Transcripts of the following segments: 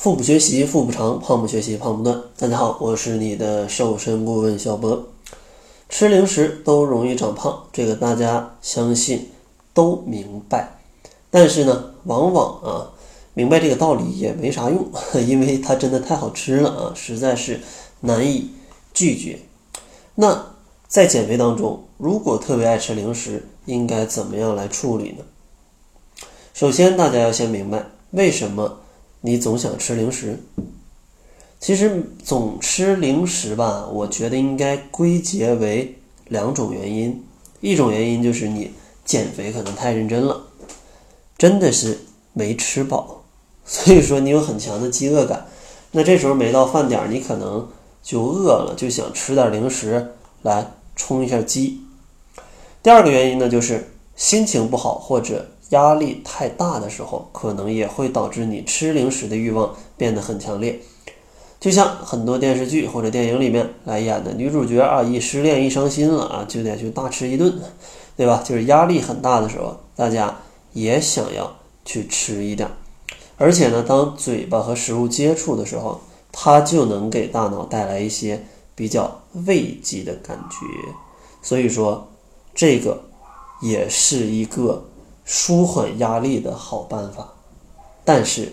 腹部学习腹部长，胖不学习胖不断。大家好，我是你的瘦身顾问小博。吃零食都容易长胖，这个大家相信都明白，但是呢往往明白这个道理也没啥用，因为它真的太好吃了实在是难以拒绝。那在减肥当中，如果特别爱吃零食，应该怎么样来处理呢？首先大家要先明白，为什么你总想吃零食？其实总吃零食吧，我觉得应该归结为两种原因。一种原因就是你减肥可能太认真了，真的是没吃饱，所以说你有很强的饥饿感。那这时候没到饭点，你可能就饿了，就想吃点零食来充一下饥。第二个原因呢，就是心情不好或者压力太大的时候，可能也会导致你吃零食的欲望变得很强烈。就像很多电视剧或者电影里面来演的女主角一失恋一伤心了就得去大吃一顿，对吧？就是压力很大的时候，大家也想要去吃一点。而且呢，当嘴巴和食物接触的时候，它就能给大脑带来一些比较慰藉的感觉。所以说这个也是一个舒缓压力的好办法。但是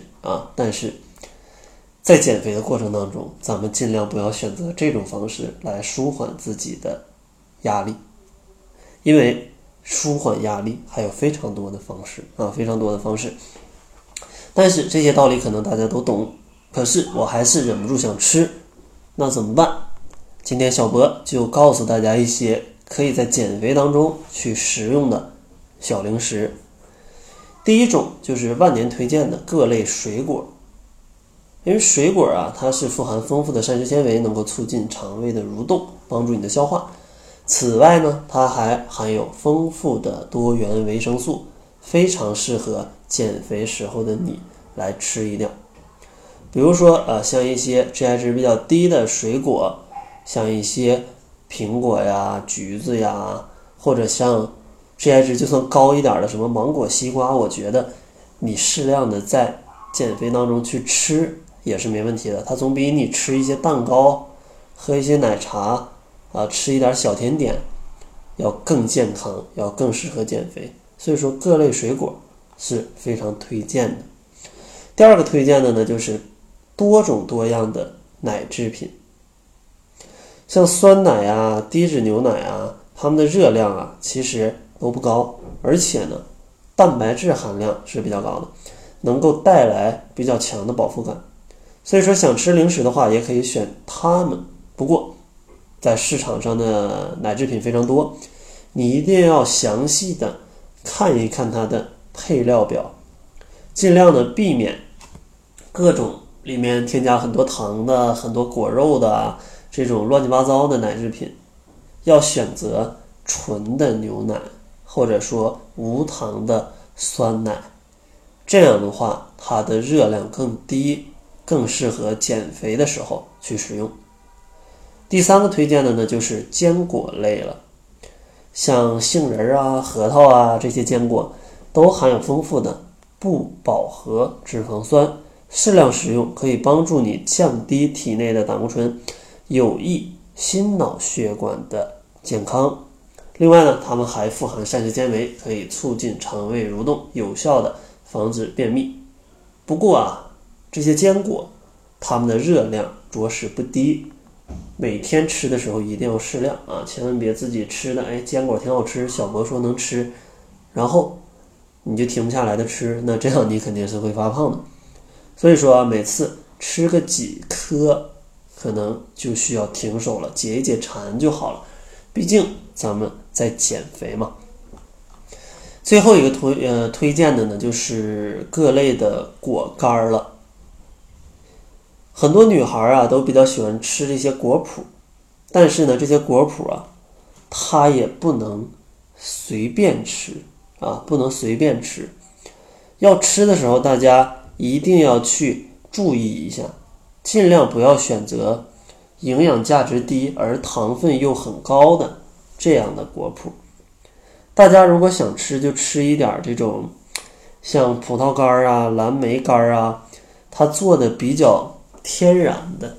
在减肥的过程当中，咱们尽量不要选择这种方式来舒缓自己的压力，因为舒缓压力还有非常多的方式但是这些道理可能大家都懂，可是我还是忍不住想吃，那怎么办？今天小博就告诉大家一些可以在减肥当中去食用的小零食。第一种就是万年推荐的各类水果，因为水果它是富含丰富的膳食纤维，能够促进肠胃的蠕动，帮助你的消化。此外呢，它还含有丰富的多元维生素，非常适合减肥时候的你来吃一点。比如说像一些 GI 值比较低的水果，像一些苹果呀、橘子呀，或者像GI 值就算高一点的什么芒果、西瓜，我觉得你适量的在减肥当中去吃也是没问题的。它总比你吃一些蛋糕、喝一些奶茶吃一点小甜点要更健康，要更适合减肥。所以说各类水果是非常推荐的。第二个推荐的呢，就是多种多样的奶制品，像酸奶低脂牛奶它们的热量其实都不高，而且呢蛋白质含量是比较高的，能够带来比较强的饱腹感。所以说想吃零食的话，也可以选它们。不过在市场上的奶制品非常多，你一定要详细的看一看它的配料表，尽量的避免各种里面添加很多糖的、很多果肉的这种乱七八糟的奶制品，要选择纯的牛奶，或者说无糖的酸奶，这样的话它的热量更低，更适合减肥的时候去食用。第三个推荐的呢，就是坚果类了，像杏仁核桃这些坚果都含有丰富的不饱和脂肪酸，适量食用可以帮助你降低体内的胆固醇，有益心脑血管的健康。另外呢，它们还富含膳食纤维，可以促进肠胃蠕动，有效的防止便秘。不过这些坚果它们的热量着实不低，每天吃的时候一定要适量千万别自己吃的坚果挺好吃，小博说能吃，然后你就停不下来的吃，那这样你肯定是会发胖的。所以说每次吃个几颗可能就需要停手了，解一解馋就好了，毕竟咱们在减肥嘛。最后一个推荐的呢，就是各类的果干了。很多女孩都比较喜欢吃这些果脯，但是呢这些果脯它也不能随便吃要吃的时候大家一定要去注意一下，尽量不要选择营养价值低而糖分又很高的这样的果脯。大家如果想吃，就吃一点这种像葡萄干蓝莓干他做的比较天然的，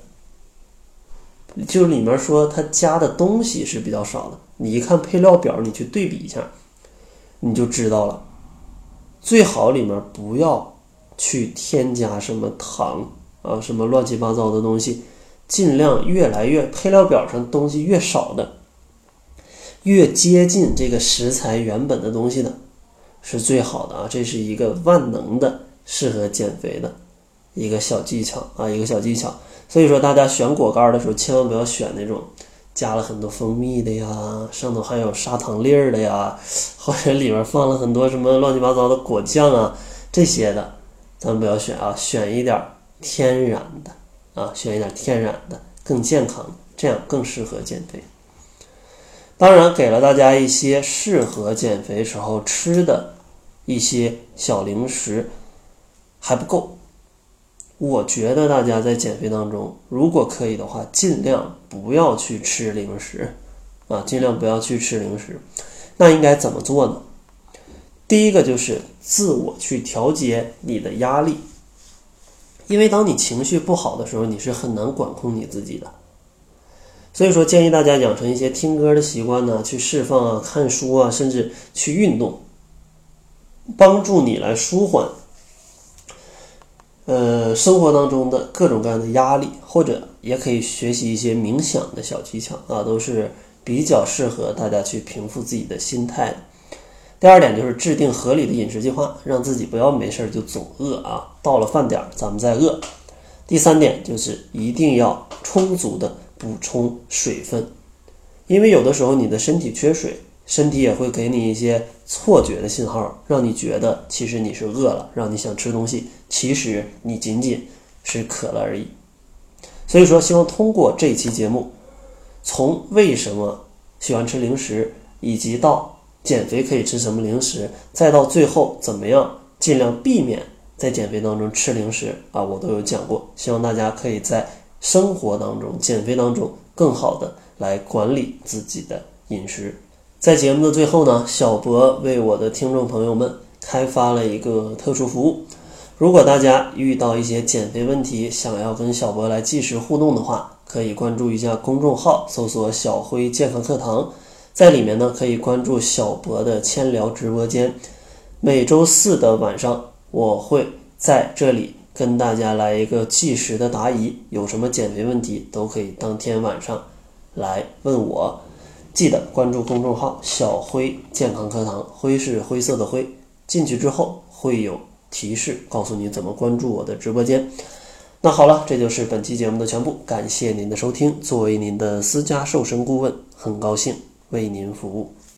就里面说他加的东西是比较少的，你一看配料表，你去对比一下你就知道了。最好里面不要去添加什么糖啊，什么乱七八糟的东西，尽量越来越配料表上东西越少的，越接近这个食材原本的东西的是最好的啊。这是一个万能的适合减肥的一个小技巧啊，一个小技巧。所以说大家选果干的时候千万不要选那种加了很多蜂蜜的呀，上头还有砂糖粒儿的呀，或者里面放了很多什么乱七八糟的果酱啊，这些的咱们不要选啊，选一点天然的啊，选一点天然的更健康的，这样更适合减肥。当然给了大家一些适合减肥时候吃的一些小零食还不够，我觉得大家在减肥当中如果可以的话，尽量不要去吃零食啊，尽量不要去吃零食。那应该怎么做呢？第一个就是自我去调节你的压力，因为当你情绪不好的时候，你是很难管控你自己的。所以说建议大家养成一些听歌的习惯呢，去释放啊，看书啊，甚至去运动，帮助你来舒缓生活当中的各种各样的压力，或者也可以学习一些冥想的小技巧啊，都是比较适合大家去平复自己的心态的。第二点就是制定合理的饮食计划，让自己不要没事就总饿啊，到了饭点咱们再饿。第三点就是一定要充足的补充水分，因为有的时候你的身体缺水，身体也会给你一些错觉的信号，让你觉得其实你是饿了，让你想吃东西，其实你仅仅是渴了而已。所以说希望通过这期节目，从为什么喜欢吃零食，以及到减肥可以吃什么零食，再到最后怎么样尽量避免在减肥当中吃零食啊，我都有讲过。希望大家可以在生活当中、减肥当中更好的来管理自己的饮食。在节目的最后呢，小博为我的听众朋友们开发了一个特殊服务，如果大家遇到一些减肥问题，想要跟小博来即时互动的话，可以关注一下公众号，搜索小辉健康课堂，在里面呢可以关注小博的千聊直播间，每周四的晚上我会在这里跟大家来一个即时的答疑，有什么减肥问题都可以当天晚上来问我。记得关注公众号小辉健康课堂，辉是灰色的灰，进去之后会有提示告诉你怎么关注我的直播间。那好了，这就是本期节目的全部，感谢您的收听。作为您的私家瘦身顾问，很高兴为您服务。